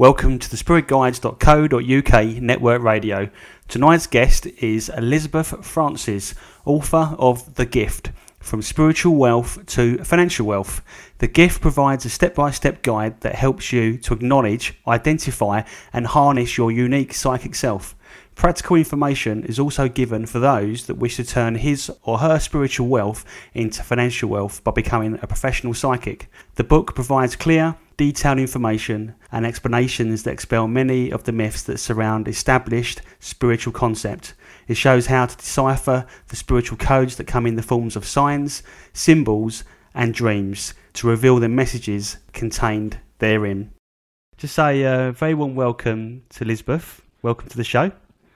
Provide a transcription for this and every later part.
Welcome to the spiritguides.co.uk network radio. Tonight's guest is Elizabeth Francis, author of The Gift, From Spiritual Wealth to Financial Wealth. The Gift provides a step-by-step guide that helps you to acknowledge, identify and harness your unique psychic self. Practical information is also given for those that wish to turn his or her spiritual wealth into financial wealth by becoming a professional psychic. The book provides clear, detailed information and explanations that expel many of the myths that surround established spiritual concepts. It shows how to decipher the spiritual codes that come in the forms of signs, symbols and dreams to reveal the messages contained therein. Just say a very warm welcome to Elizabeth. Welcome to the show.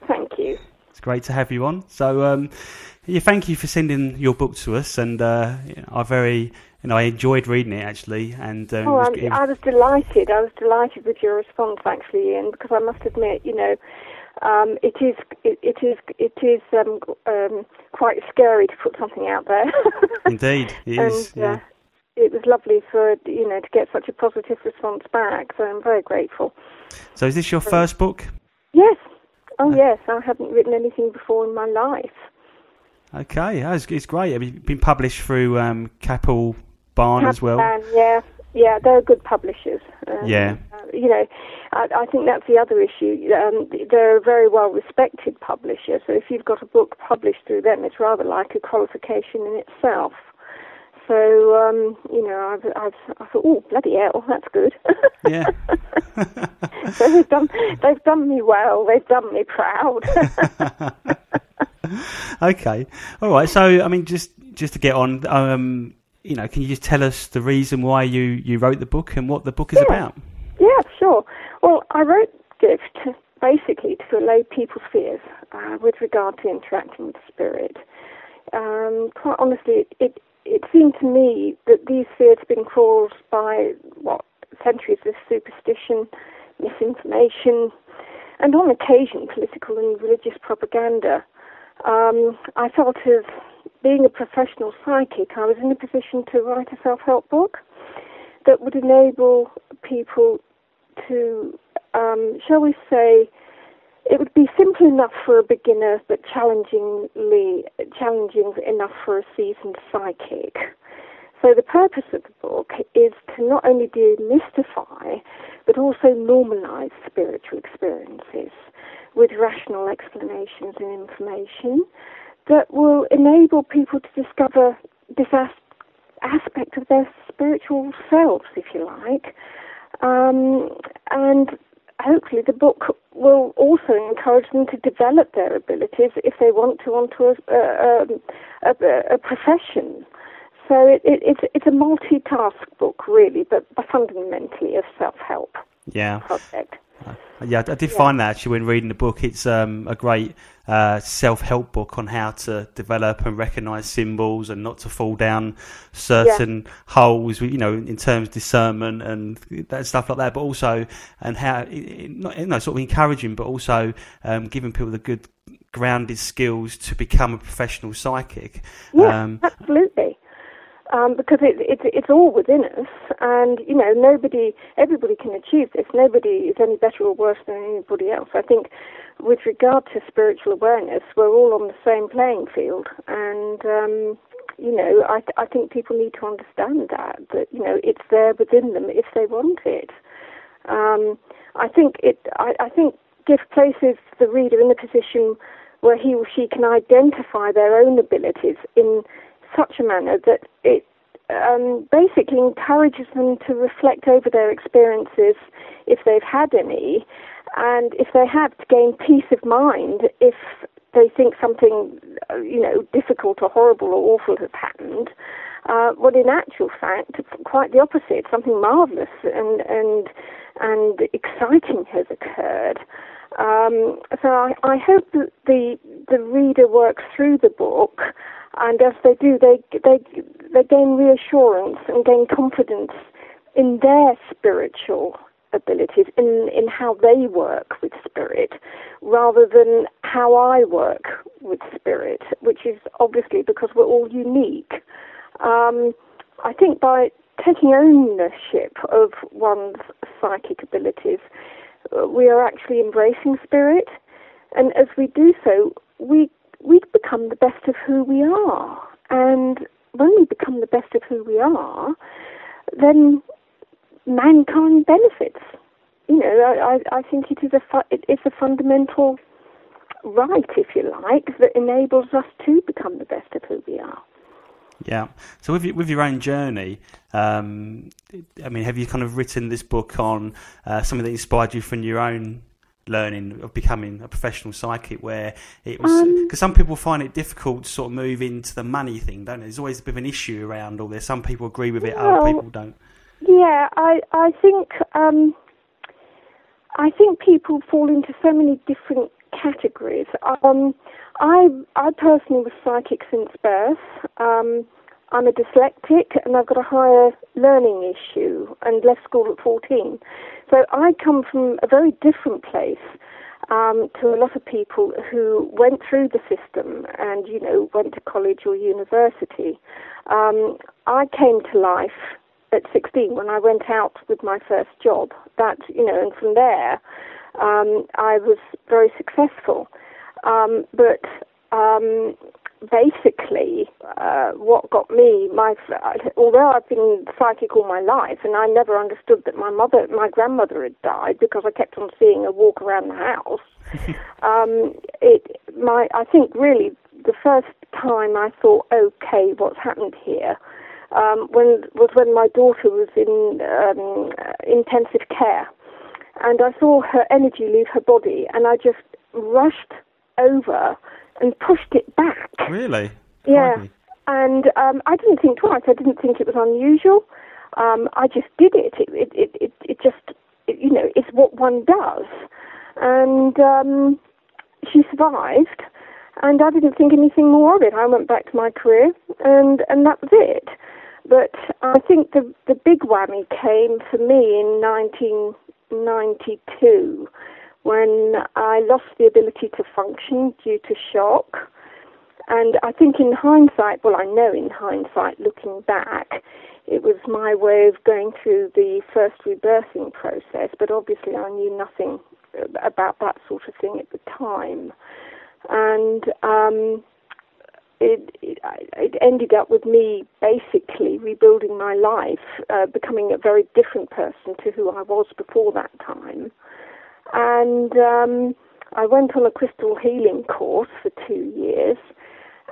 Thank you. It's great to have you on. So, thank you for sending your book to us, and I enjoyed reading it actually. And I was delighted. I was delighted with your response actually, and because I must admit, it is quite scary to put something out there. Indeed, it is. And, yeah. It was lovely for to get such a positive response back, so I'm very grateful. So is this your first book? Yes. Oh yes, I haven't written anything before in my life. Okay, it's great. I mean, it's been published through Capel Barn as well. Yeah, they're good publishers. I think that's the other issue. They're a very well-respected publisher, so if you've got a book published through them, it's rather like a qualification in itself. So, I thought, oh, bloody hell, that's good. Yeah. So they've done me well. They've done me proud. Okay. All right. So, I mean, just to get on, can you just tell us the reason why you wrote the book and what the book is about? Yeah, sure. Well, I wrote Gift basically to allay people's fears with regard to interacting with spirit. Quite honestly, it seemed to me that these fears have been caused by, centuries of superstition, misinformation, and on occasion political and religious propaganda. I felt as being a professional psychic, I was in a position to write a self-help book that would enable people to, shall we say, it would be simple enough for a beginner, but challenging enough for a seasoned psychic. So the purpose of the book is to not only demystify, but also normalise spiritual experiences with rational explanations and information that will enable people to discover this aspect of their spiritual selves, if you like, and hopefully the book will also encourage them to develop their abilities if they want to onto a profession. So it's a multitask book really, but fundamentally a self-help project. Yeah, I did find that actually when reading the book. It's a great self-help book on how to develop and recognise symbols and not to fall down certain holes, in terms of discernment and that stuff like that. But also, and how, sort of encouraging, but also giving people the good grounded skills to become a professional psychic. Yeah, absolutely. Because it's all within us, and everybody can achieve this. Nobody is any better or worse than anybody else. I think, with regard to spiritual awareness, we're all on the same playing field, and I think people need to understand that it's there within them if they want it. I think Gift places the reader in a position where he or she can identify their own abilities in such a manner that it basically encourages them to reflect over their experiences if they've had any, and if they have, to gain peace of mind if they think something difficult or horrible or awful has happened, when in actual fact quite the opposite, something marvellous and exciting has occurred. So I hope that the reader works through the book, and as they do, they gain reassurance and gain confidence in their spiritual abilities, in how they work with spirit, rather than how I work with spirit, which is obviously because we're all unique. I think by taking ownership of one's psychic abilities, we are actually embracing spirit, and as we do so, we become the best of who we are. And when we become the best of who we are, then mankind benefits. You know, I think it is it's a fundamental right, if you like, that enables us to become the best of who we are. Yeah. So with your own journey, I mean, have you kind of written this book on something that inspired you from your own learning of becoming a professional psychic, where it was, because some people find it difficult to sort of move into the money thing, don't they? There's always a bit of an issue around all this. Some people agree with it, other people don't. Yeah, I think I think people fall into so many different categories. I personally was psychic since birth. I'm a dyslexic and I've got a higher learning issue and left school at 14. So I come from a very different place to a lot of people who went through the system and, you know, went to college or university. I came to life at 16 when I went out with my first job. That, you know, and from there I was very successful. Basically, what got me, although I've been psychic all my life, and I never understood that my grandmother had died because I kept on seeing her walk around the house. I think really the first time I thought, okay, what's happened here, was when my daughter was in intensive care, and I saw her energy leave her body, and I just rushed over and pushed it back. Really? Yeah. Hardly. And I didn't think twice. I didn't think it was unusual. I just did it. It just, you know, it's what one does. And she survived, and I didn't think anything more of it. I went back to my career, and that was it. But I think the big whammy came for me in 1992, when I lost the ability to function due to shock. And I think in hindsight, looking back, it was my way of going through the first rebirthing process, but obviously I knew nothing about that sort of thing at the time. And it ended up with me basically rebuilding my life, becoming a very different person to who I was before that time. And I went on a crystal healing course for 2 years,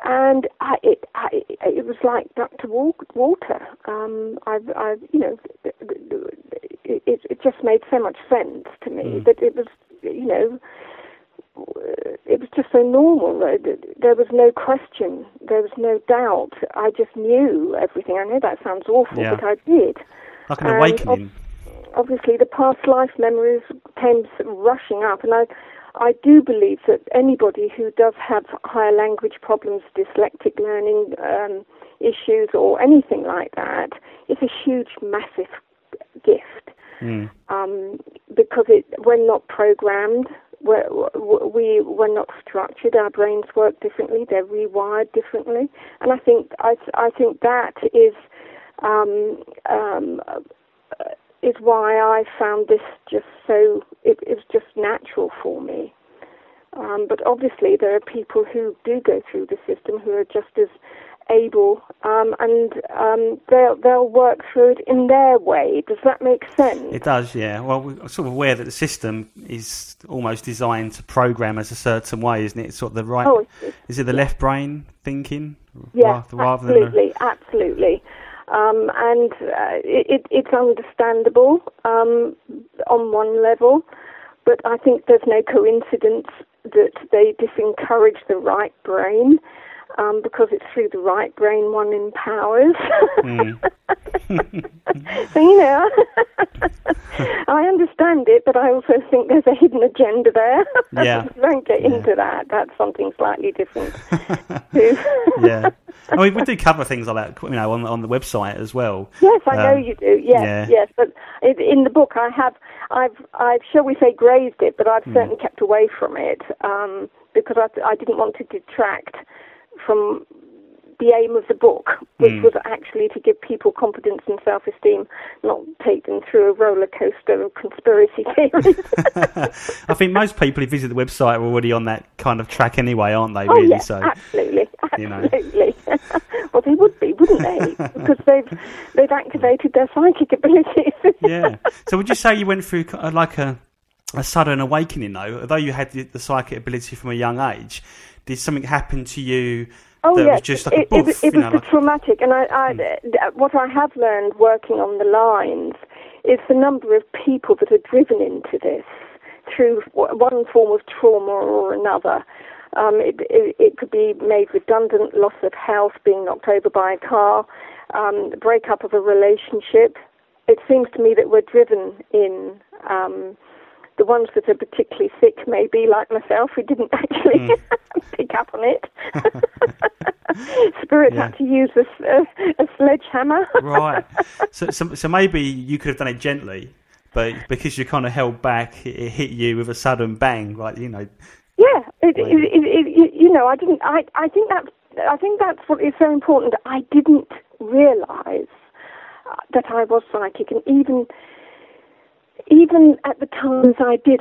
and it was like duck to water. It just made so much sense to me that it was, you know, it was just so normal. There was no question, there was no doubt. I just knew everything. I know that sounds awful, but I did. Like an awakening. Obviously, the past life memories came rushing up, and I do believe that anybody who does have higher language problems, dyslexic learning issues, or anything like that, it's a huge, massive gift. Because we're not programmed, we're not structured. Our brains work differently; they're rewired differently, and I think that is. Is why I found this just so, it was just natural for me. But obviously there are people who do go through the system who are just as able, and they'll work through it in their way. Does that make sense? It does, yeah. Well, we're sort of aware that the system is almost designed to program us a certain way, isn't it? It's sort of the right, is it the left brain thinking? Yeah, absolutely. And it's understandable on one level, but I think there's no coincidence that they disencourage the right brain because it's through the right brain one empowers. So, you know, I understand it, but I also think there's a hidden agenda there. Yeah. Don't get into that. That's something slightly different. Yeah. I mean, we do cover things like that, you know, on the website as well. Yes, I know you do. Yes. But in the book, I've shall we say, grazed it, but I've certainly kept away from it because I didn't want to detract from the aim of the book, which was actually to give people confidence and self-esteem, not take them through a roller coaster of conspiracy theories. I think most people who visit the website are already on that kind of track anyway, aren't they? Really? Oh, yeah, so absolutely, absolutely. You know. Well, they would be, wouldn't they? Because they've activated their psychic abilities. Yeah. So would you say you went through like a sudden awakening, though? Although you had the psychic ability from a young age, did something happen to you? Oh, yes. It was traumatic. And what I have learned working on the lines is the number of people that are driven into this through one form of trauma or another. It could be made redundant, loss of health, being knocked over by a car, breakup of a relationship. It seems to me that we're driven in... the ones that are particularly sick, maybe, like myself, who didn't actually pick up on it. Spirit had to use a sledgehammer. Right. So maybe you could have done it gently, but because you're kind of held back, it hit you with a sudden bang, like, you know. Yeah. I think that's what is so important. I didn't realise that I was psychic, and even at the times I did,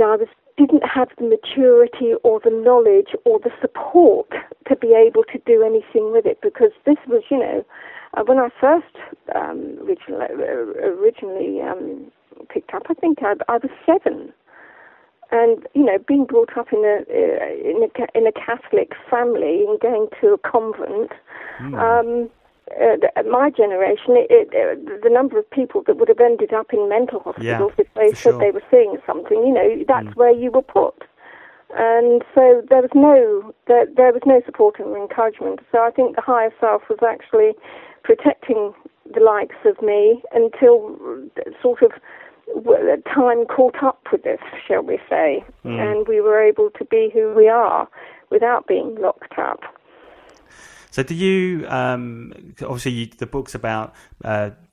didn't have the maturity or the knowledge or the support to be able to do anything with it, because this was, you know, when I first originally picked up, I think I was 7, and you know, being brought up in a Catholic family and going to a convent. My generation, the number of people that would have ended up in mental hospitals if they said they were seeing something, you know, that's where you were put. And so there was no support or encouragement. So I think the higher self was actually protecting the likes of me until sort of time caught up with this, shall we say, and we were able to be who we are without being locked up. So do you, obviously the book's about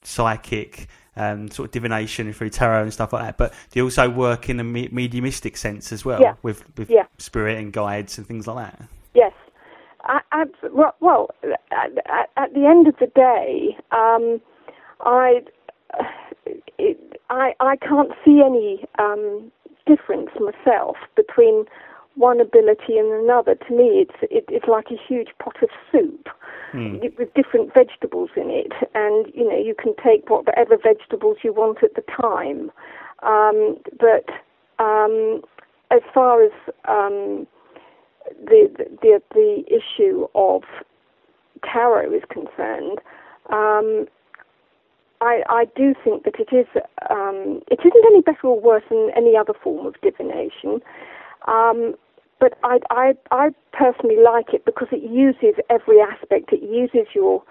psychic sort of divination through tarot and stuff like that, but do you also work in a mediumistic sense as well with spirit and guides and things like that? Yes. At the end of the day, I can't see any difference myself between one ability and another. To me, it's like a huge pot of soup with different vegetables in it, and you know, you can take whatever vegetables you want at the time. But as far as the issue of tarot is concerned, I do think that it isn't any better or worse than any other form of divination. But I personally like it because it uses every aspect. It uses your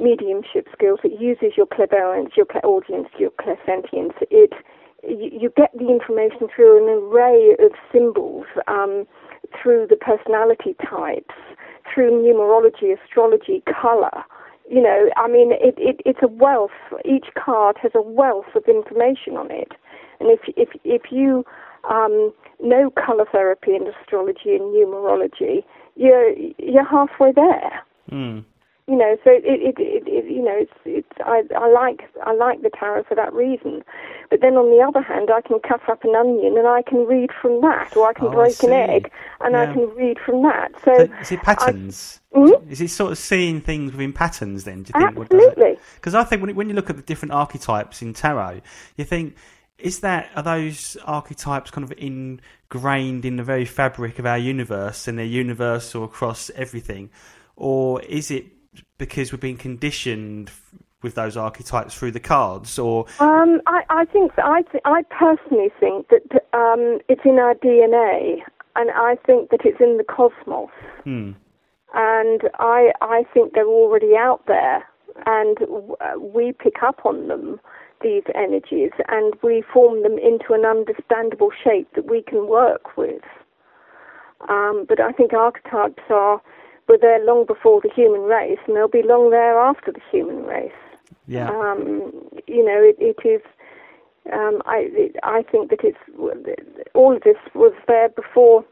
mediumship skills. It uses your clairvoyance, your clairaudience, your clairsentience. You get the information through an array of symbols, through the personality types, through numerology, astrology, colour. You know, I mean, it's a wealth. Each card has a wealth of information on it, and if you no colour therapy and astrology and numerology, you're halfway there. You know, so I like the tarot for that reason. But then on the other hand, I can cut up an onion and I can read from that, or I can break an egg and I can read from that. So is it patterns? Is it sort of seeing things within patterns then, do you think? Absolutely. Because I think when you look at the different archetypes in tarot, you think, are those archetypes kind of ingrained in the very fabric of our universe, and they're universal across everything? Or is it because we've been conditioned with those archetypes through the cards? Or I personally think that it's in our DNA, and I think that it's in the cosmos, and I think they're already out there, and we pick up on them, these energies, and we form them into an understandable shape that we can work with. But I think archetypes were there long before the human race, and they'll be long there after the human race. Yeah. You know, it is. I think that it's all of this was there before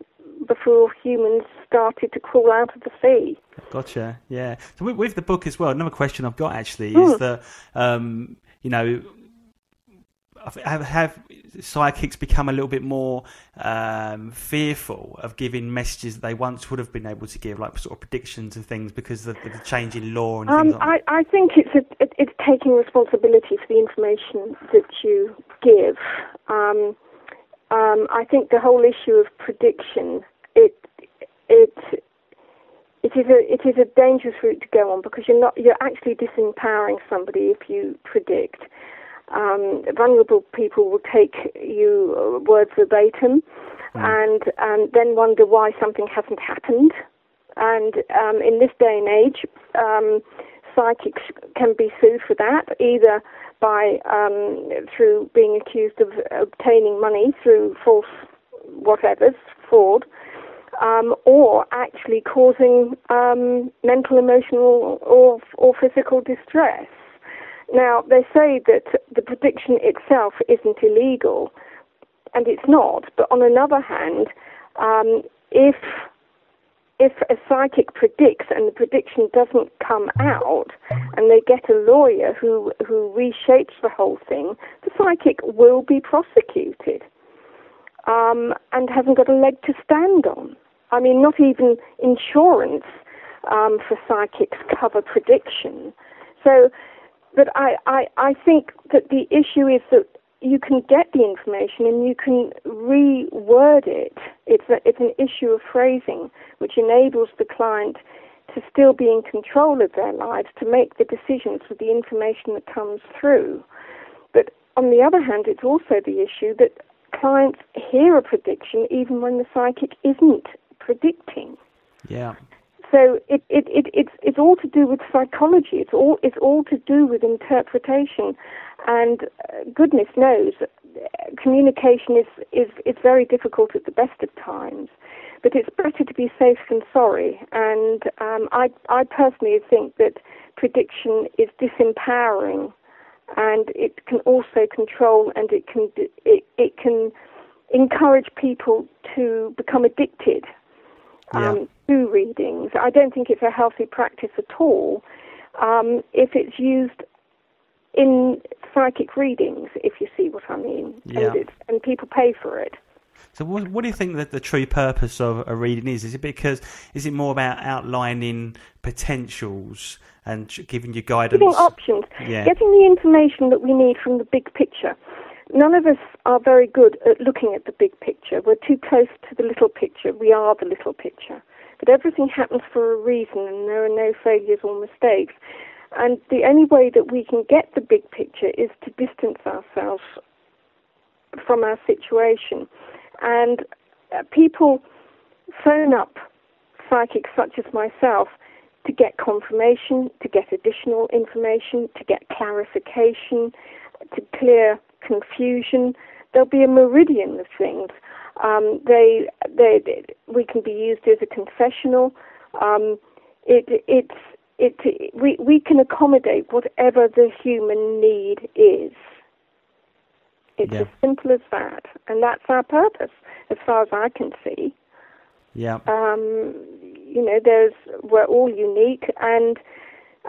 humans started to crawl out of the sea. Gotcha. Yeah. So with the book as well, another question I've got actually is that, you know, have psychics become a little bit more fearful of giving messages that they once would have been able to give, like sort of predictions and things, because of the change in law and things like that? I think it's taking responsibility for the information that you give. I think the whole issue of prediction, it is a dangerous route to go on, because you're actually disempowering somebody if you predict. Vulnerable people will take you words verbatim, and then wonder why something hasn't happened. And in this day and age, psychics can be sued for that, either by through being accused of obtaining money through false whatevers, fraud, or actually causing mental, emotional, or physical distress. Now, they say that the prediction itself isn't illegal, and it's not. But on another hand, if a psychic predicts and the prediction doesn't come out, and they get a lawyer who reshapes the whole thing, the psychic will be prosecuted and hasn't got a leg to stand on. I mean, not even insurance for psychics cover prediction. So... But I think that the issue is that you can get the information and you can reword it. It's an issue of phrasing, which enables the client to still be in control of their lives, to make the decisions with the information that comes through. But on the other hand, it's also the issue that clients hear a prediction even when the psychic isn't predicting. Yeah. So it's all to do with psychology. It's all to do with interpretation, and goodness knows, communication is very difficult at the best of times. But it's better to be safe than sorry. And I personally think that prediction is disempowering, and it can also control, and it can encourage people to become addicted. To readings. I don't think it's a healthy practice at all if it's used in psychic readings, if you see what I mean. Yeah. And people pay for it. So what do you think that the true purpose of a reading is? Is it more about outlining potentials and giving you guidance? Giving options. Yeah. Getting the information that we need from the big picture. None of us are very good at looking at the big picture. We're too close to the little picture. We are the little picture. But everything happens for a reason, and there are no failures or mistakes. And the only way that we can get the big picture is to distance ourselves from our situation. And people phone up psychics such as myself to get confirmation, to get additional information, to get clarification, to clear confusion. There'll be a meridian of things. We can be used as a confessional. We can accommodate whatever the human need is. It's as simple as that, and that's our purpose, as far as I can see. Yeah. You know, we're all unique, and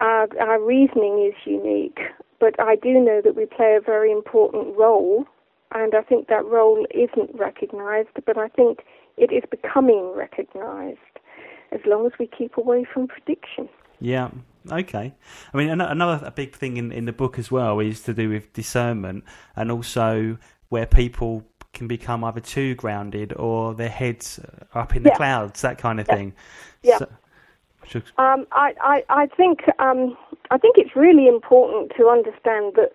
our reasoning is unique. But I do know that we play a very important role, and I think that role isn't recognised, but I think it is becoming recognised, as long as we keep away from prediction. Yeah, okay. I mean, another big thing in the book as well is to do with discernment, and also where people can become either too grounded or their heads are up in the clouds, that kind of thing. Yeah. So, I think it's really important to understand that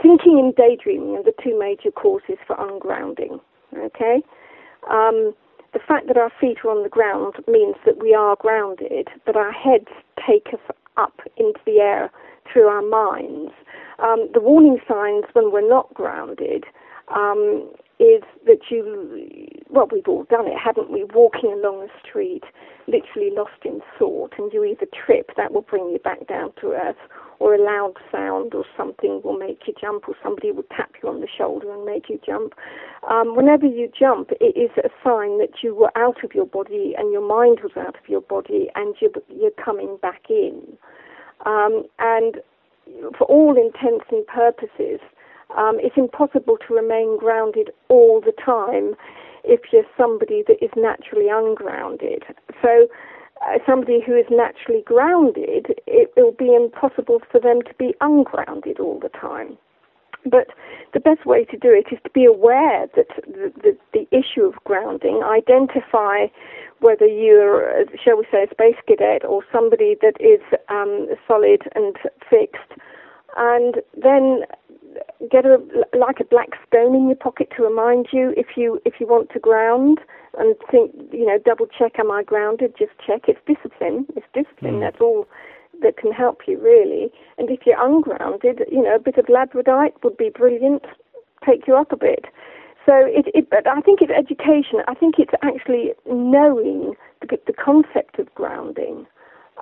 thinking and daydreaming are the two major causes for ungrounding. Okay, the fact that our feet are on the ground means that we are grounded, but our heads take us up into the air through our minds. The warning signs when we're not grounded. Is that we've all done it, haven't we? Walking along the street, literally lost in thought, and you either trip, that will bring you back down to earth, or a loud sound or something will make you jump, or somebody will tap you on the shoulder and make you jump. Whenever you jump, it is a sign that you were out of your body and your mind was out of your body and you're coming back in. And for all intents and purposes, it's impossible to remain grounded all the time if you're somebody that is naturally ungrounded. So somebody who is naturally grounded, it will be impossible for them to be ungrounded all the time. But the best way to do it is to be aware that the issue of grounding, identify whether you're, shall we say, a space cadet or somebody that is solid and fixed, and then get a black stone in your pocket to remind you if you want to ground, and think, double check, am I grounded? Just check. It's discipline. That's all that can help you, really. And if you're ungrounded, a bit of labradorite would be brilliant, take you up a bit. So but I think it's education. I think it's actually knowing the concept of grounding,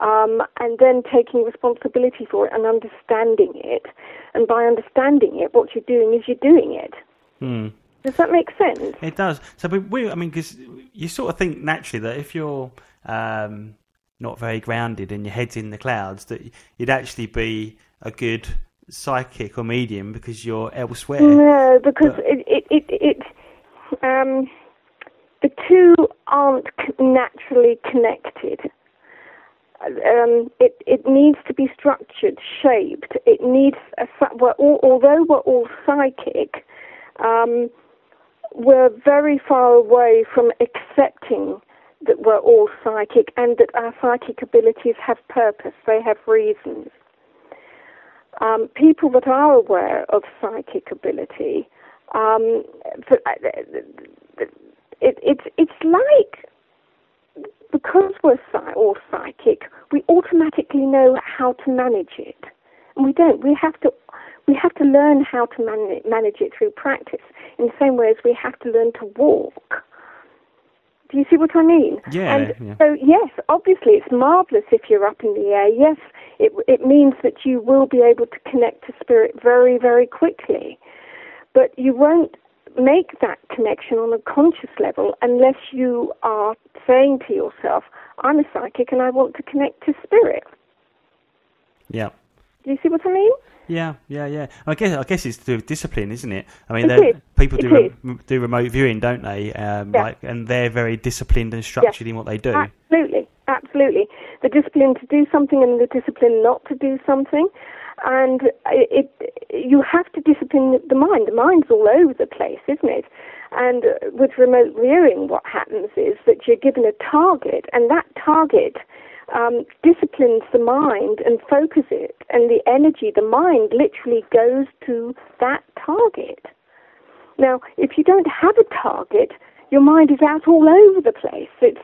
and then taking responsibility for it and understanding it. And by understanding it, what you're doing is you're doing it. Mm. Does that make sense? It does. So, because you sort of think naturally that if you're not very grounded and your head's in the clouds, that you'd actually be a good psychic or medium because you're elsewhere. No, because the two aren't naturally connected. It needs to be structured, shaped. It needs although we're all psychic, we're very far away from accepting that we're all psychic and that our psychic abilities have purpose, they have reasons. People that are aware of psychic ability, it's like, because we're all psychic, we automatically know how to manage it, and we don't. We have to learn how to manage it through practice, in the same way as we have to learn to walk. Do you see what I mean? Yeah. So, yes, obviously it's marvellous if you're up in the air. Yes, it means that you will be able to connect to spirit very, very quickly. But you won't make that connection on a conscious level unless you are saying to yourself, I'm a psychic and I want to connect to spirit. Yeah. Do you see what I mean? Yeah. I guess it's to do with discipline, isn't it? I mean, people do remote viewing, don't they? And they're very disciplined and structured in what they do. Absolutely. The discipline to do something and the discipline not to do something. And you have to discipline the mind. The mind's all over the place, isn't it? And with remote viewing, what happens is that you're given a target, and that target disciplines the mind and focus it, and the energy, the mind literally goes to that target. Now, if you don't have a target, your mind is out all over the place. It's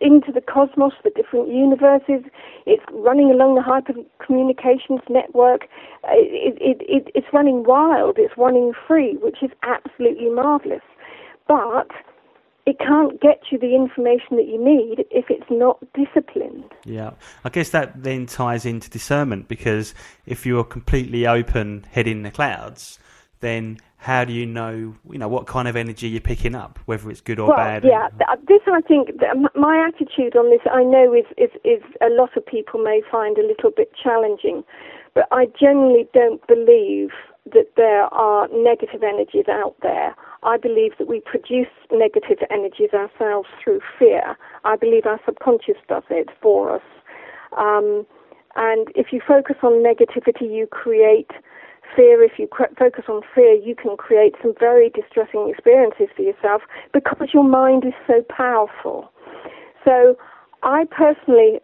into the cosmos, the different universes. It's running along the hyper-communications network. It's running wild. It's running free, which is absolutely marvellous. But it can't get you the information that you need if it's not disciplined. Yeah, I guess that then ties into discernment, because if you're completely open, head in the clouds, then how do you know, what kind of energy you're picking up, whether it's good or bad? Yeah, this, I think, my attitude on this, I know is a lot of people may find a little bit challenging, but I generally don't believe that there are negative energies out there. I believe that we produce negative energies ourselves through fear. I believe our subconscious does it for us. And if you focus on negativity, you create fear. If you focus on fear, you can create some very distressing experiences for yourself, because your mind is so powerful. So I personally,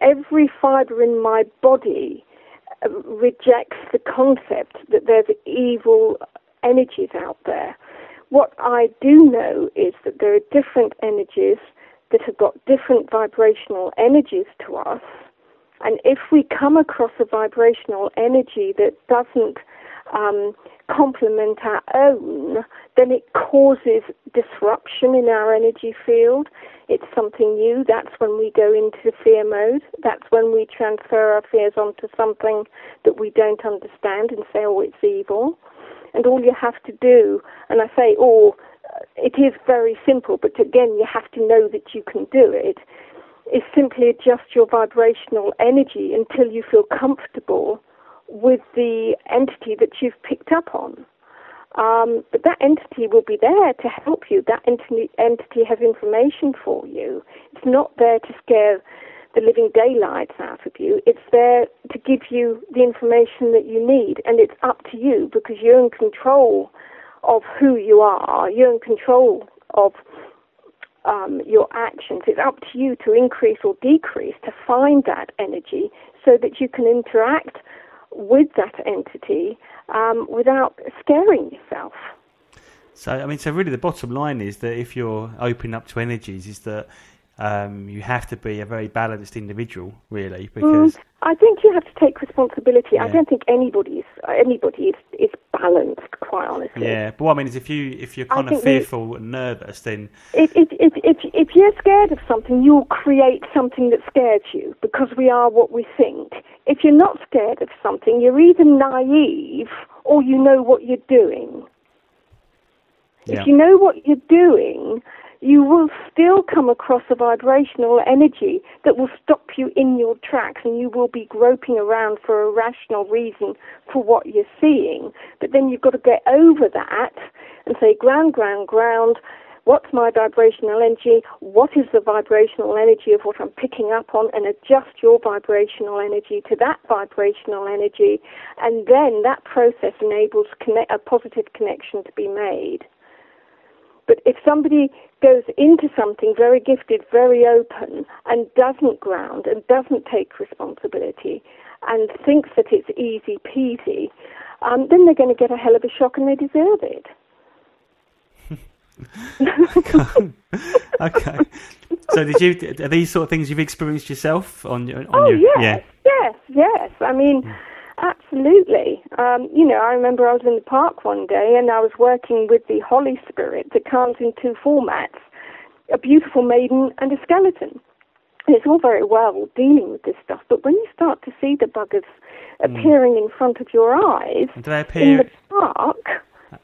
every fibre in my body rejects the concept that there's evil energies out there. What I do know is that there are different energies that have got different vibrational energies to us, and if we come across a vibrational energy that doesn't complement our own, then it causes disruption in our energy field. It's something new. That's when we go into fear mode. That's when we transfer our fears onto something that we don't understand and say, oh, it's evil. And all you have to do, and I say, oh, it is very simple, but again, you have to know that you can do it, is simply adjust your vibrational energy until you feel comfortable with the entity that you've picked up on. But that entity will be there to help you. That entity has information for you. It's not there to scare the living daylights out of you. It's there to give you the information that you need, and it's up to you because you're in control of who you are. You're in control of your actions. It's up to you to increase or decrease, to find that energy so that you can interact with that entity without scaring yourself. So, I mean, so really the bottom line is that if you're open up to energies is that you have to be a very balanced individual, really, because... I think you have to take responsibility. Yeah. I don't think anybody is balanced, quite honestly. Yeah, but what I mean is if you're kind of fearful and nervous, then... If you're scared of something, you'll create something that scares you, because we are what we think. If you're not scared of something, you're either naive or you know what you're doing. Yeah. If you know what you're doing... you will still come across a vibrational energy that will stop you in your tracks, and you will be groping around for a rational reason for what you're seeing. But then you've got to get over that and say, ground, what's my vibrational energy? What is the vibrational energy of what I'm picking up on? And adjust your vibrational energy to that vibrational energy. And then that process enables a positive connection to be made. But if somebody goes into something very gifted, very open, and doesn't ground and doesn't take responsibility and thinks that it's easy peasy, then they're going to get a hell of a shock, and they deserve it. Okay. So are these sort of things you've experienced yourself? Yes. I mean... absolutely. I remember I was in the park one day and I was working with the Holly spirit that comes in two formats, a beautiful maiden and a skeleton. And it's all very well dealing with this stuff, but when you start to see the buggers appearing in front of your eyes in the park,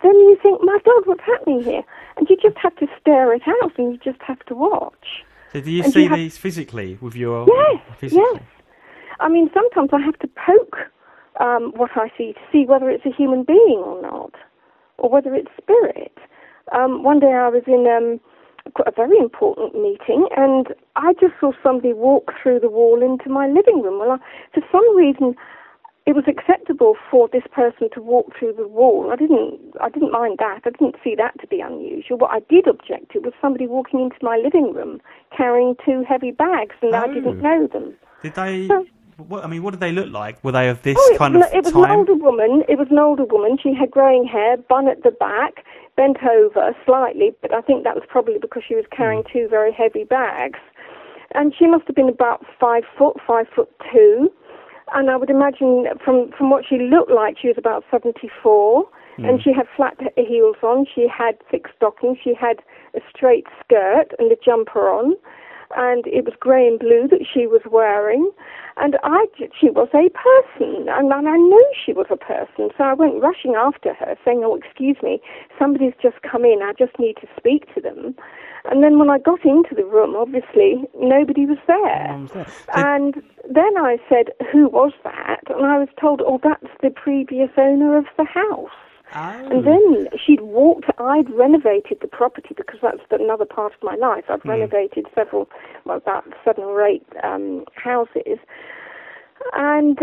then you think, my God, what's happening here? And you just have to stare it out and you just have to watch. So do you and see you these physically with your... Yes. I mean, sometimes I have to poke... what I see to see whether it's a human being or not, or whether it's spirit. One day I was in a very important meeting, and I just saw somebody walk through the wall into my living room. Well, for some reason, it was acceptable for this person to walk through the wall. I didn't mind that. I didn't see that to be unusual. What I did object to was somebody walking into my living room carrying two heavy bags, and I didn't know them. Did they? So, what did they look like? Were they of this kind of time? It was an older woman. She had growing hair, bun at the back, bent over slightly, but I think that was probably because she was carrying two very heavy bags. And she must have been about 5'2". And I would imagine from what she looked like, she was about 74. And she had flat heels on. She had thick stockings. She had a straight skirt and a jumper on. And it was grey and blue that she was wearing, and she was a person, and I knew she was a person, so I went rushing after her, saying, oh, excuse me, somebody's just come in, I just need to speak to them. And then when I got into the room, obviously, nobody was there. And then I said, who was that? And I was told, oh, that's the previous owner of the house. Oh. And then I'd renovated the property because that's another part of my life. I'd renovated about 7 or 8 houses. And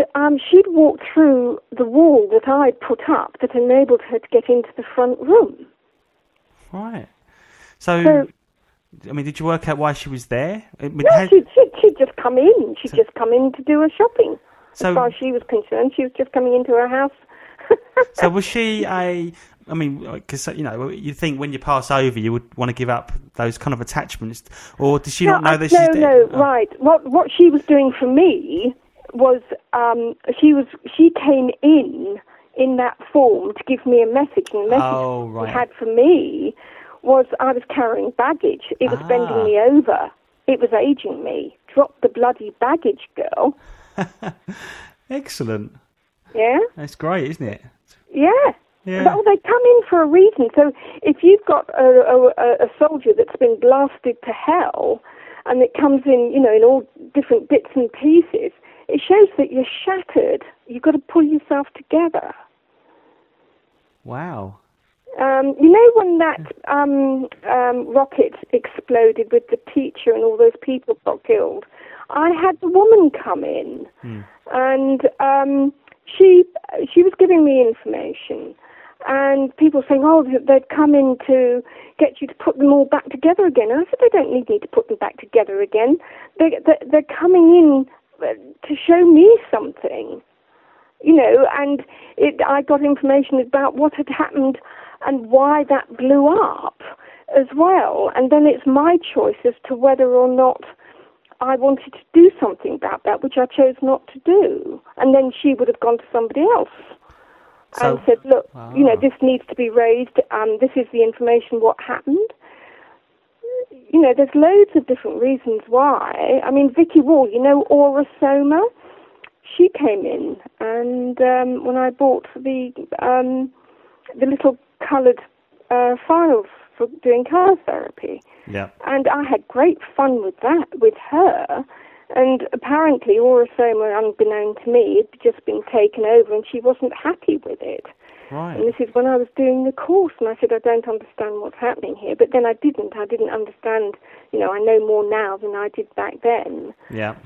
she'd walked through the wall that I'd put up that enabled her to get into the front room. Right. So I mean, did you work out why she was there? She'd just come in. She'd just come in to do her shopping. So, as far as she was concerned, she was just coming into her house. So was she because, you think when you pass over, you would want to give up those kind of attachments, or did she not know that she's dead? Right. What she was doing for me was she came in in that form to give me a message. And the message he had for me was I was carrying baggage. It was bending me over. It was aging me. Drop the bloody baggage, girl. Excellent. Yeah? That's great, isn't it? Yeah. Yeah. Well, they come in for a reason. So if you've got a soldier that's been blasted to hell and it comes in, you know, in all different bits and pieces, it shows that you're shattered. You've got to pull yourself together. Wow. You know when that rocket exploded with the teacher and all those people got killed? I had the woman come in and she was giving me information. And people saying, oh, they'd come in to get you to put them all back together again. And I said, they don't need me to put them back together again. They're coming in to show me something, you know, and I got information about what had happened and why that blew up as well. And then it's my choice as to whether or not I wanted to do something about that, which I chose not to do. And then she would have gone to somebody else and said, look, you know, this needs to be raised. This is the information, what happened. You know, there's loads of different reasons why. I mean, Vicky Wall, you know, Aura Soma, she came in, and when I bought the little coloured files for doing colour therapy, and I had great fun with that, with her, and apparently Aura Soma, unbeknown to me, had just been taken over, and she wasn't happy with it. Right. And this is when I was doing the course, and I said, I don't understand what's happening here. But then I didn't understand, you know, I know more now than I did back then. Yeah.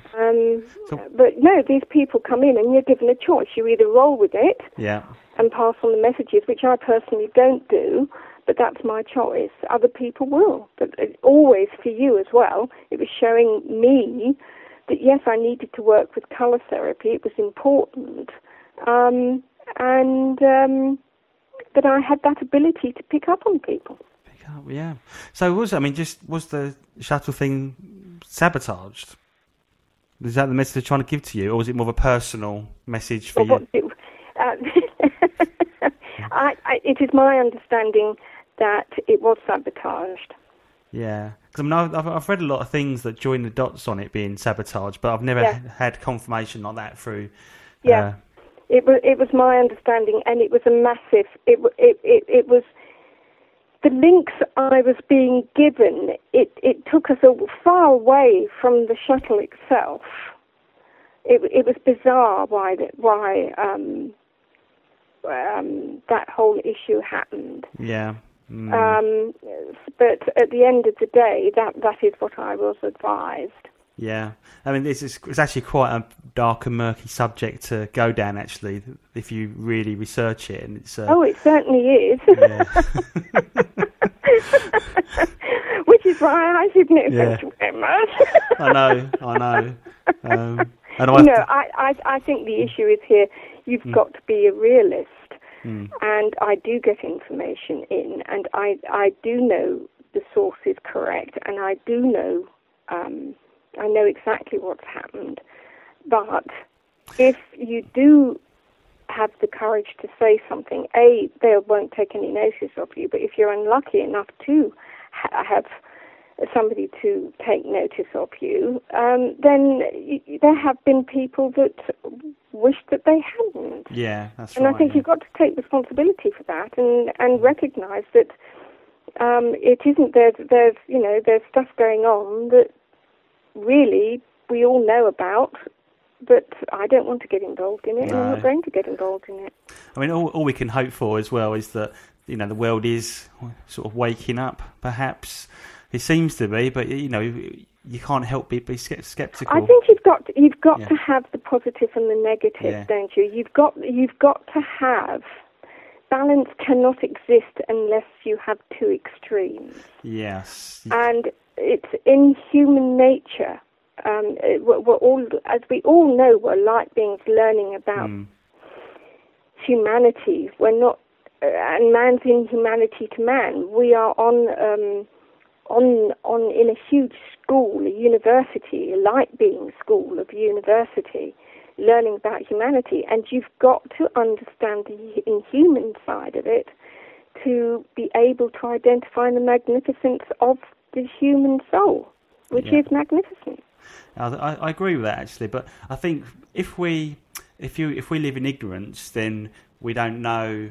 But no, these people come in and you're given a choice. You either roll with it and pass on the messages, which I personally don't do, but that's my choice. Other people will. But always for you as well, it was showing me that, yes, I needed to work with colour therapy. It was important. And that I had that ability to pick up on people. Pick up, yeah. So was the shuttle thing sabotaged? Was that the message they're trying to give to you, or was it more of a personal message for you? It is my understanding that it was sabotaged. Yeah, because I've read a lot of things that join the dots on it being sabotaged, but I've never had confirmation like that through. Yeah. It was my understanding, and it was a massive. It was the links I was being given. It took us far away from the shuttle itself. It was bizarre why that whole issue happened. Yeah. Mm. But at the end of the day, that is what I was advised. Yeah, I mean, it's actually quite a dark and murky subject to go down, actually, if you really research it. And it's it certainly is. Yeah. Which is why I didn't know thank you very much. I know. I think the issue is here, you've got to be a realist. Mm. And I do get information in, and I do know the source is correct, and I do know... I know exactly what's happened, but if you do have the courage to say something, A, they won't take any notice of you, but if you're unlucky enough to have somebody to take notice of you, then there have been people that wish that they hadn't. Yeah, that's right. And I think you've got to take responsibility for that and recognise that it isn't there's stuff going on that really we all know about, but I don't want to get involved in it, and I'm not going to get involved in it. I mean, all we can hope for as well is that, you know, the world is sort of waking up, perhaps. It seems to be, but, you know, you can't help but be sceptical. I think you've got to have the positive and the negative, don't you? You've got to have... Balance cannot exist unless you have two extremes. Yes. And... It's in human nature. We're all, as we all know, we're light beings learning about humanity. We're not, and man's inhumanity to man. We are on in a huge school, a university, a light being school of university, learning about humanity, and you've got to understand the inhuman side of it to be able to identify the magnificence of the human soul, which is magnificent. I agree with that actually, but I think if we live in ignorance, then we don't know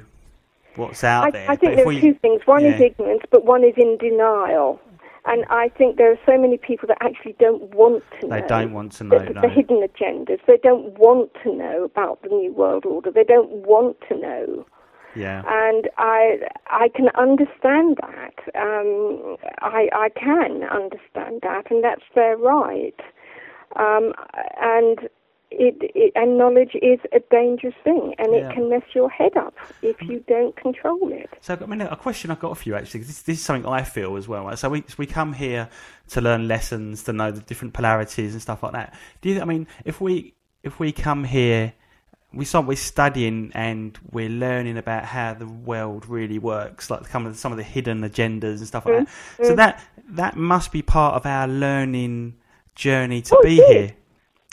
what's out there. I think there are two things. One is ignorance, but one is in denial. And I think there are so many people that actually don't want to know. They don't want to know. The hidden agendas. They don't want to know about the New World Order. They don't want to know. Yeah. And I can understand that. I can understand that, and that's their right. And and knowledge is a dangerous thing, and it can mess your head up if you don't control it. So, I mean, a question I've got for you, actually, this is something I feel as well. Right? So we come here to learn lessons, to know the different polarities and stuff like that. If we come here, we're studying and we're learning about how the world really works, like some of the hidden agendas and stuff like that. So that must be part of our learning journey to be here.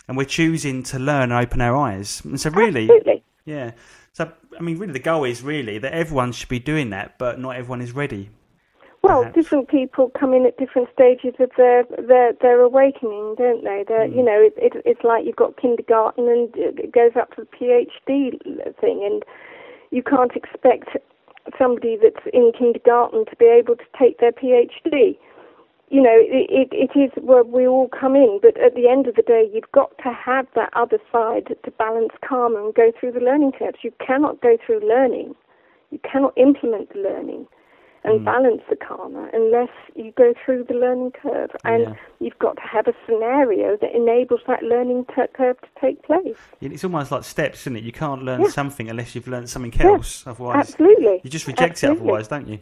And we're choosing to learn and open our eyes. And so really, absolutely. Yeah. So, I mean, really the goal is really that everyone should be doing that, but not everyone is ready. Well, perhaps. Different people come in at different stages of their awakening, don't they? You know, it's like you've got kindergarten and it goes up to the PhD thing, and you can't expect somebody that's in kindergarten to be able to take their PhD. You know, it is where we all come in, but at the end of the day, you've got to have that other side to balance karma and go through the learning curves. You cannot go through learning. You cannot implement the learning and balance the karma unless you go through the learning curve. And you've got to have a scenario that enables that learning curve to take place. It's almost like steps, isn't it? You can't learn something unless you've learned something else. Otherwise, absolutely. You just reject it otherwise, don't you?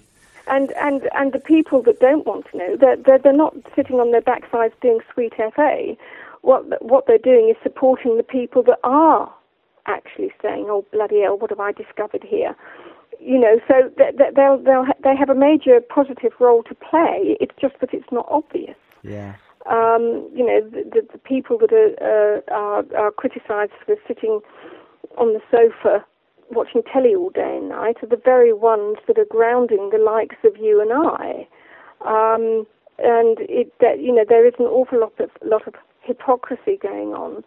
And the people that don't want to know, they're not sitting on their backsides doing sweet FA. What they're doing is supporting the people that are actually saying, "Oh bloody hell, what have I discovered here?" You know, so they have a major positive role to play. It's just that it's not obvious. Yeah. You know, the people that are criticised for sitting on the sofa watching telly all day and night are the very ones that are grounding the likes of you and I. And you know, there is an awful lot of hypocrisy going on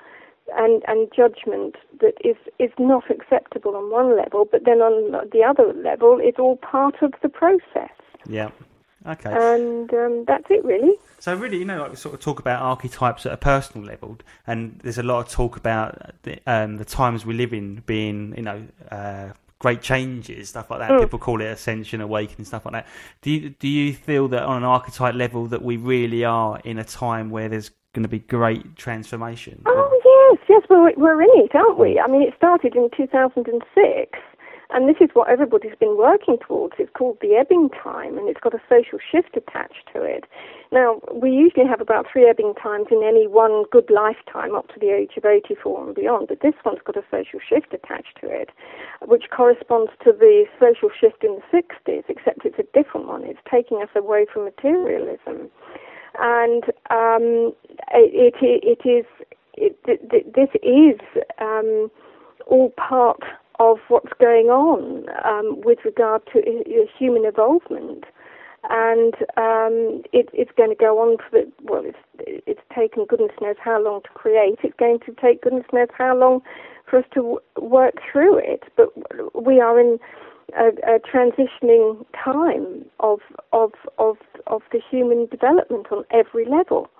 and judgment that is not acceptable on one level, but then on the other level, it's all part of the process. Yeah. Okay. And that's it, really. So really, you know, like we sort of talk about archetypes at a personal level, and there's a lot of talk about the times we live in being, you know, great changes, stuff like that. People call it ascension, awakening, stuff like that. Do you feel that on an archetype level that we really are in a time where there's going to be great transformation? Oh, yes. We're in it, aren't we? I mean, it started in 2006. And this is what everybody's been working towards. It's called the Ebbing Time, and it's got a social shift attached to it. Now, we usually have about 3 Ebbing Times in any one good lifetime up to the age of 84 and beyond, but this one's got a social shift attached to it, which corresponds to the social shift in the 60s, except it's a different one. It's taking us away from materialism. And this is all part of what's going on with regard to human evolvement, and it's going to go on for it's taken goodness knows how long to create. It's going to take goodness knows how long for us to work through it. But we are in a transitioning time of the human development on every level.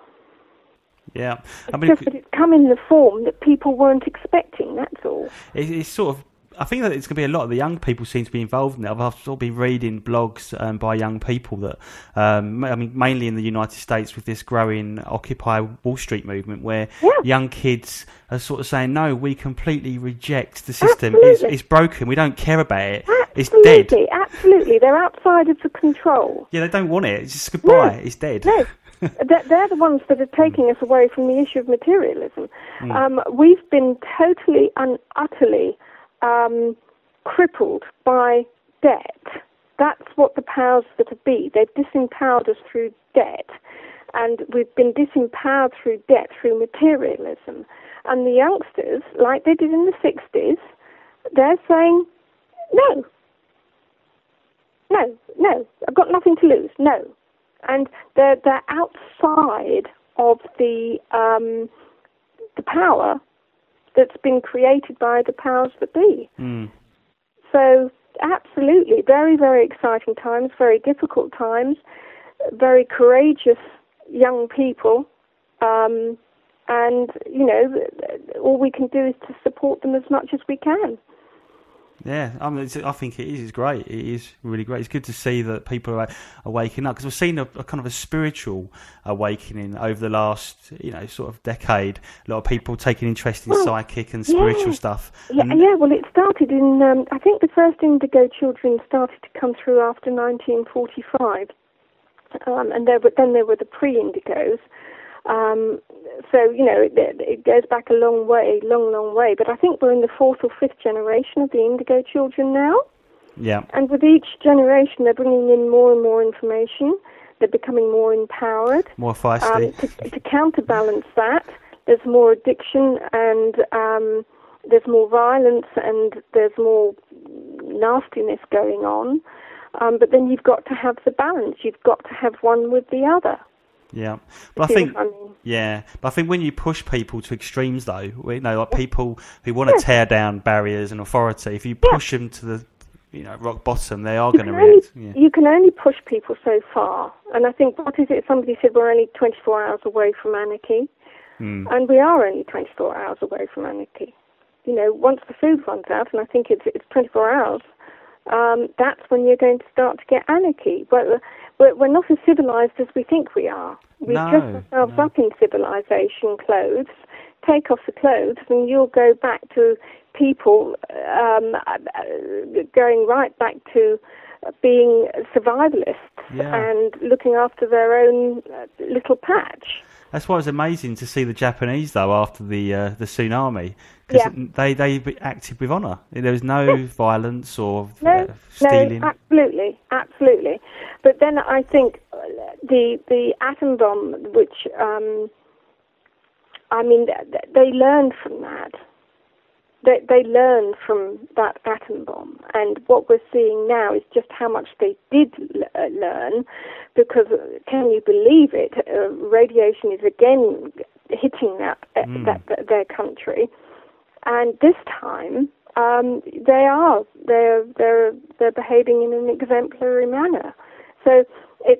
Yeah, I mean, it's just that it's come in the form that people weren't expecting. That's all. It's sort of. I think that it's going to be a lot of the young people seem to be involved in that. I've sort of been reading blogs by young people that, I mean, mainly in the United States with this growing Occupy Wall Street movement where young kids are sort of saying, no, we completely reject the system. It's broken. We don't care about it. Absolutely. It's dead. Absolutely. They're outside of the control. Yeah, they don't want it. It's just goodbye. No. It's dead. No. They're the ones that are taking us away from the issue of materialism. We've been totally and utterly crippled by debt. That's what the powers that have been. They've disempowered us through debt, and we've been disempowered through debt, through materialism. And the youngsters, like they did in the 60s, they're saying, no, no, no, I've got nothing to lose, no. And they're outside of the power that's been created by the powers that be. Mm. So absolutely, very, very exciting times, very difficult times, very courageous young people, and, you know, all we can do is to support them as much as we can. Yeah, I mean, I think it is. It's great. It is really great. It's good to see that people are waking up, because we've seen a kind of a spiritual awakening over the last, you know, sort of decade. A lot of people taking interest in psychic and spiritual stuff. Yeah, and well, it started in, I think the first Indigo children started to come through after 1945, and then there were the pre-Indigos. So, you know, it goes back a long way, long, long way. But I think we're in the fourth or fifth generation of the Indigo children now. Yeah. And with each generation, they're bringing in more and more information. They're becoming more empowered. More feisty. To counterbalance that, there's more addiction and there's more violence and there's more nastiness going on. But then you've got to have the balance. You've got to have one with the other. Yeah, but I think when you push people to extremes, though, you know, like people who want to tear down barriers and authority, if you push them to the, you know, rock bottom, they are going to react. You can only push people so far, and I think what is it? Somebody said we're only 24 hours away from anarchy, and we are only 24 hours away from anarchy. You know, once the food runs out, and I think it's 24 hours. That's when you're going to start to get anarchy. But we're not as civilized as we think we are. We dress ourselves up in civilization clothes, take off the clothes, and you'll go back to people going right back to being survivalists and looking after their own little patch. That's why it was amazing to see the Japanese, though, after the tsunami, because they acted with honour. There was no violence or stealing. No, absolutely, absolutely. But then I think the atom bomb, which, I mean, they learned from that. They learned from that atom bomb, and what we're seeing now is just how much they did learn, because can you believe it? Radiation is again hitting their country, and this time they're behaving in an exemplary manner. So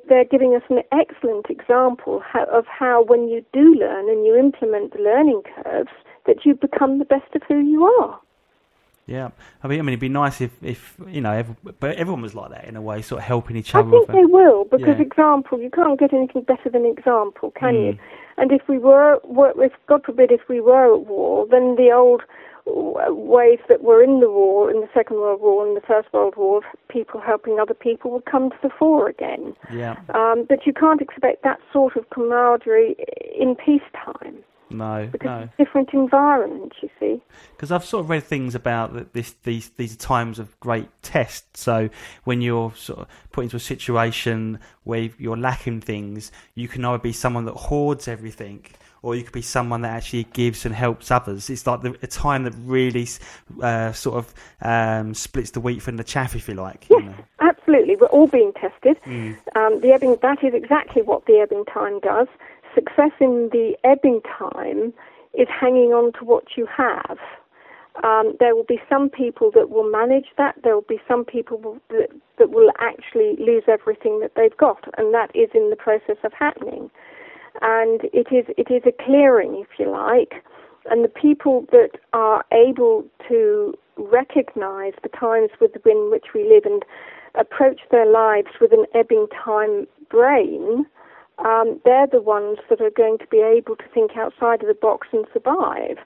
they're giving us an excellent example of how, when you do learn and you implement the learning curves, that you become the best of who you are. Yeah, I mean, it'd be nice if you know, but everyone was like that in a way, sort of helping each other. I think they will, because example, you can't get anything better than example, can you? And if we were, if God forbid, if we were at war, then the old ways that were in the war, in the Second World War and the First World War, people helping other people would come to the fore again. Yeah. But you can't expect that sort of camaraderie in peacetime. No, because it's a different environment, you see. Because I've sort of read things about that these times of great tests. So when you're sort of put into a situation where you're lacking things, you can either be someone that hoards everything, or you could be someone that actually gives and helps others. It's like a time that really splits the wheat from the chaff, if you like. Yes, you know? Absolutely. We're all being tested. That is exactly what the Ebbing Time does. Success in the Ebbing Time is hanging on to what you have. There will be some people that will manage that. There will be some people that will actually lose everything that they've got, and that is in the process of happening. And it is a clearing, if you like. And the people that are able to recognise the times within which we live and approach their lives with an Ebbing Time brain, they're the ones that are going to be able to think outside of the box and survive.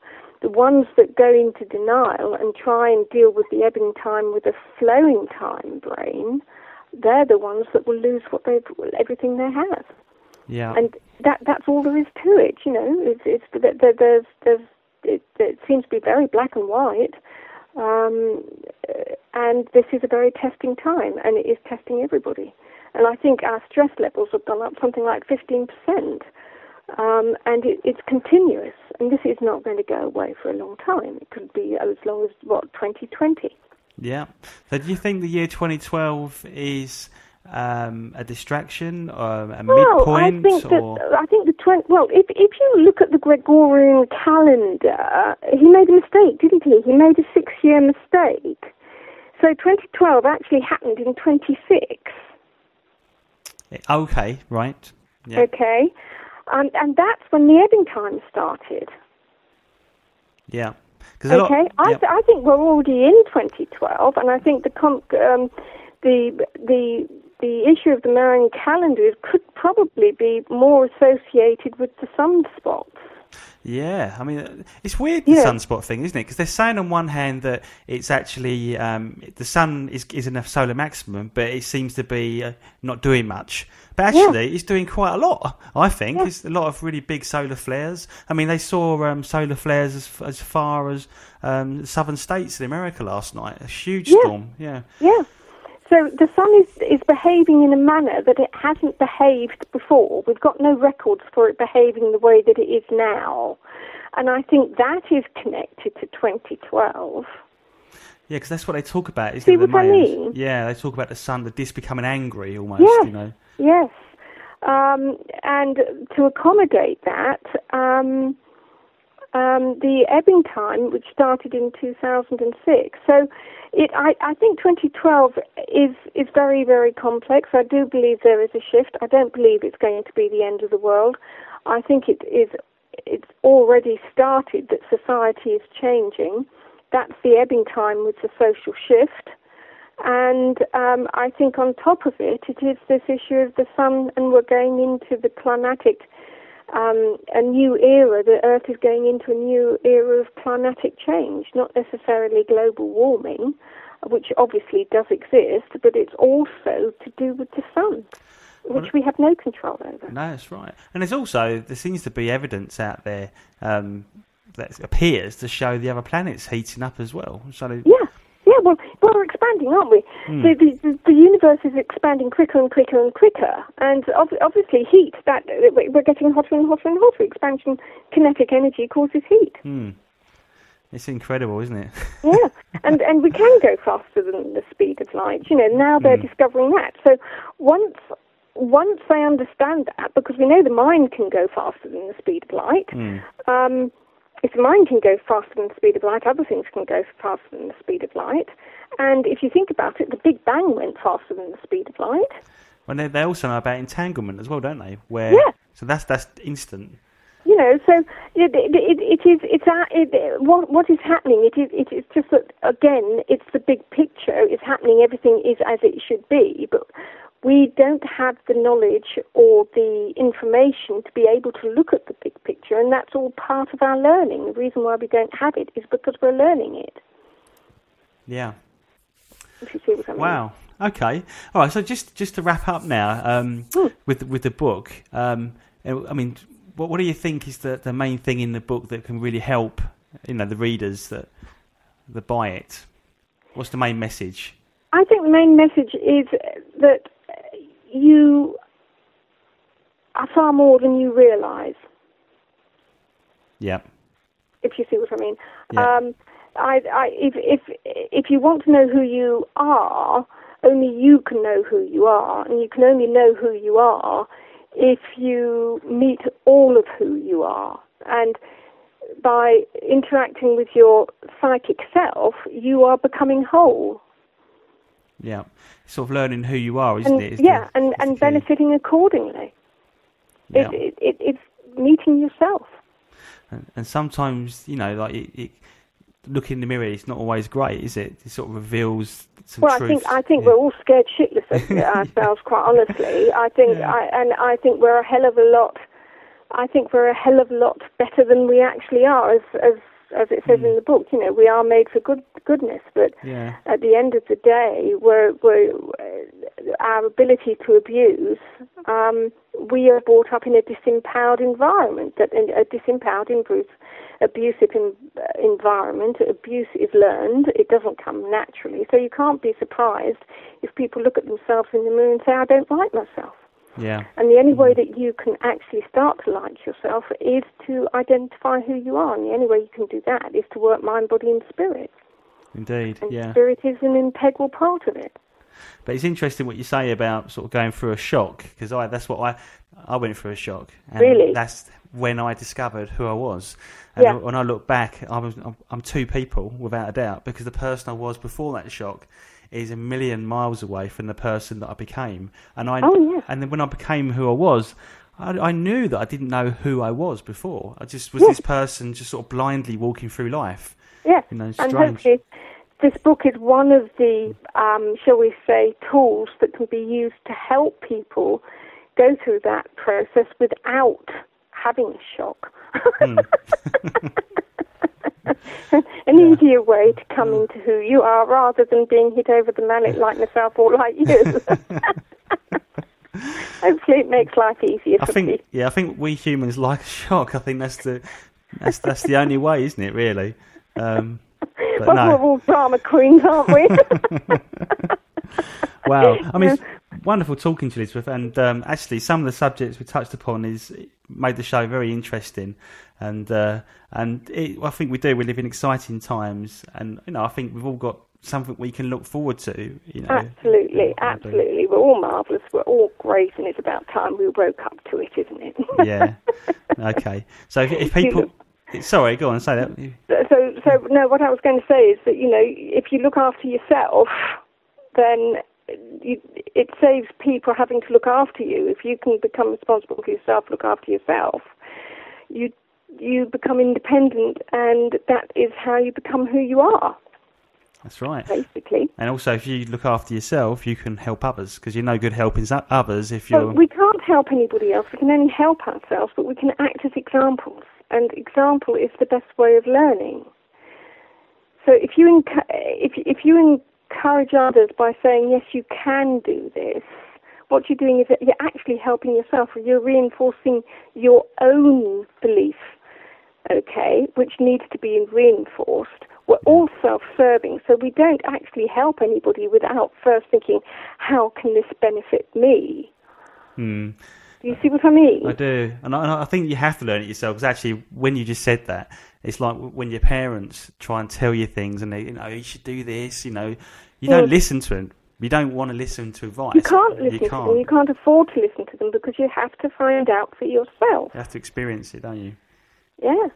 The ones that go into denial and try and deal with the Ebbing Time with a flowing time brain, they're the ones that will lose everything they have. Yeah, and that's all there is to it. You know, it seems to be very black and white, and this is a very testing time, and it is testing everybody. And I think our stress levels have gone up something like 15%. And it's continuous, and this is not going to go away for a long time. It could be as long as, 2020. Yeah. So do you think the year 2012 is a distraction or a midpoint? If you look at the Gregorian calendar, he made a mistake, didn't he? He made a 6-year mistake. So 2012 actually happened in 26. Okay, right. Yeah. Okay. And that's when the Ebbing Time started. Yeah. Okay, I think we're already in 2012, and I think the issue of the Marian calendar could probably be more associated with the sunspots. Yeah, I mean, it's weird, the sunspot thing, isn't it? Because they're saying on one hand that it's actually, the sun is in a solar maximum, but it seems to be not doing much. But actually, it's doing quite a lot, I think. Yeah. It's a lot of really big solar flares. I mean, they saw solar flares as far as southern states in America last night. A huge storm, yeah. Yeah. So the sun is behaving in a manner that it hasn't behaved before. We've got no records for it behaving the way that it is now. And I think that is connected to 2012. Yeah, because that's what they talk about. Isn't it? See what I mean? Yeah, they talk about the sun, the disc becoming angry almost, you know. Yes. And to accommodate that, the Ebbing Time, which started in 2006. So I think 2012 is very, very complex. I do believe there is a shift. I don't believe it's going to be the end of the world. I think it's already started, that society is changing. That's the Ebbing Time with the social shift. And I think on top of it, it is this issue of the sun, and we're going into the climatic a new era. The Earth is going into a new era of climatic change, not necessarily global warming, which obviously does exist, but it's also to do with the sun, which we have no control over. No, that's right. And there seems to be evidence out there that appears to show the other planets heating up as well. Well, we're expanding, aren't we? Mm. The universe is expanding quicker and quicker and quicker. And obviously heat, that we're getting hotter and hotter and hotter. Expansion, kinetic energy causes heat. Mm. It's incredible, isn't it? Yeah, and we can go faster than the speed of light. You know, now they're discovering that. So once they understand that, because we know the mind can go faster than the speed of light, if the mind can go faster than the speed of light, other things can go faster than the speed of light. And if you think about it, the Big Bang went faster than the speed of light. Well, they also know about entanglement as well, don't they? So that's instant. You know, so what is happening? It is just that, again, it's the big picture. It's happening. Everything is as it should be, but we don't have the knowledge or the information to be able to look at the big picture, and that's all part of our learning. The reason why we don't have it is because we're learning it. Yeah. If you see what I mean. Wow. Okay. All right. So just to wrap up now with the book, I mean, what do you think is the main thing in the book that can really help, you know, the readers that buy it? What's the main message? I think the main message is that you are far more than you realise. Yeah. If you see what I mean. Yeah. If you want to know who you are, only you can know who you are, and you can only know who you are if you meet all of who you are. And by interacting with your psychic self, you are becoming whole. Yeah, sort of learning who you are, isn't it? And benefiting accordingly. Yeah. It's meeting yourself. And sometimes, you know, like looking in the mirror, it's not always great, is it? It sort of reveals some truth. Well, I think we're all scared shitless of ourselves, quite honestly. I think we're a hell of a lot. I think we're a hell of a lot better than we actually are, as it says in the book. You know, we are made for goodness, but at the end of the day, our ability to abuse, we are brought up in a disempowered environment. A disempowered, abusive environment. Abuse is learned. It doesn't come naturally. So you can't be surprised if people look at themselves in the mirror and say, I don't like myself. Yeah. And the only way that you can actually start to like yourself is to identify who you are. And the only way you can do that is to work mind, body and spirit. Indeed, and yeah. Spirit is an integral part of it. But it's interesting what you say about sort of going through a shock, because I went through a shock. And really? That's when I discovered who I was. And yeah. When I look back, I'm two people, without a doubt, because the person I was before that shock is a million miles away from the person that I became. And then when I became who I was, I knew that I didn't know who I was before. I just was this person just sort of blindly walking through life. Yeah, you know, it's strange. And hopefully this book is one of the, shall we say, tools that can be used to help people go through that process without having a shock. An easier way to come into who you are rather than being hit over the mallet like myself or like you. Hopefully it makes life easier for me. Yeah, I think we humans like a shock. I think that's the only way, isn't it, really? We're all drama queens, aren't we? Wow. I mean, it's wonderful talking to Elizabeth, and actually some of the subjects we touched upon made the show very interesting, and I think we live in exciting times, and you know, I think we've all got something we can look forward to. You know, absolutely. We're all marvellous. We're all great, and it's about time we woke up to it, isn't it? Yeah. Okay. So if people. Sorry, go on, say that. So no, what I was going to say is that, you know, if you look after yourself, then it saves people having to look after you. If you can become responsible for yourself, look after yourself, you become independent, and that is how you become who you are. That's right. Basically. And also, if you look after yourself, you can help others, because you're no good helping others if you're... Well, we can't help anybody else. We can only help ourselves, but we can act as examples. And example is the best way of learning. So if you encourage others by saying, yes, you can do this, what you're doing is that you're actually helping yourself. You're reinforcing your own belief, okay, which needs to be reinforced. We're all self-serving, so we don't actually help anybody without first thinking, how can this benefit me? Do you see what I mean? I do. And I think you have to learn it yourself, because actually when you just said that, it's like when your parents try and tell you things and they, you know, you should do this, you know, you don't listen to them. You don't want to listen to advice. You can't listen to them. You can't afford to listen to them, because you have to find out for yourself. You have to experience it, don't you? Yeah.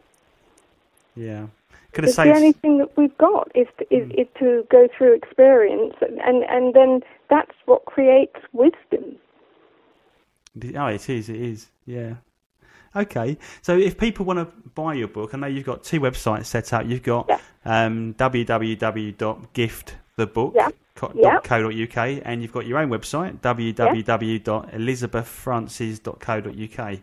Yeah. The only thing that we've got is to go through experience, and then that's what creates wisdom. Oh, it is, yeah. Okay, so if people want to buy your book, I know you've got two websites set up. You've got www.giftthebook.co.uk, and you've got your own website, www.elizabethfrancis.co.uk.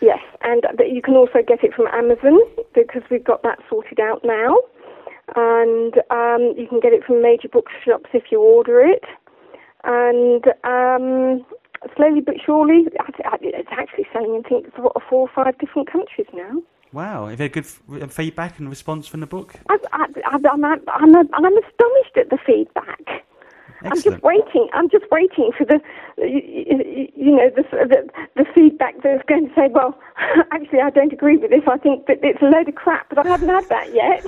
Yes, and you can also get it from Amazon, because we've got that sorted out now. And you can get it from major bookshops if you order it. And... slowly but surely, it's actually selling in, I think, 4 or 5 different countries now. Wow, have you had good feedback and response from the book? I'm astonished at the feedback. Excellent. I'm just waiting for the, you know, the feedback that's going to say, well, actually, I don't agree with this. I think that it's a load of crap, but I haven't had that yet.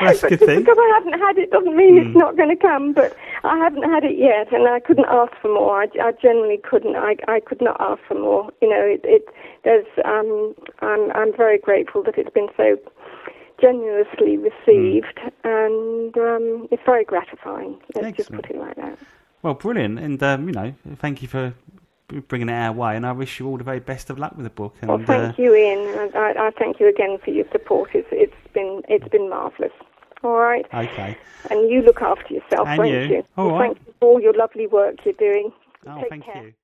Well, that's a good thing. Because I haven't had it doesn't mean it's not going to come, but I haven't had it yet, and I couldn't ask for more. I generally couldn't. I could not ask for more. You know, I'm very grateful that it's been so generously received, and it's very gratifying. Let's just put it like that. Well, brilliant, and you know, thank you for bringing it our way, and I wish you all the very best of luck with the book. And, well, thank you, Ian. I thank you again for your support. It's been marvellous. All right. Okay. And you look after yourself, won't you? All right. Thank you for all your lovely work you're doing. Oh, thank you.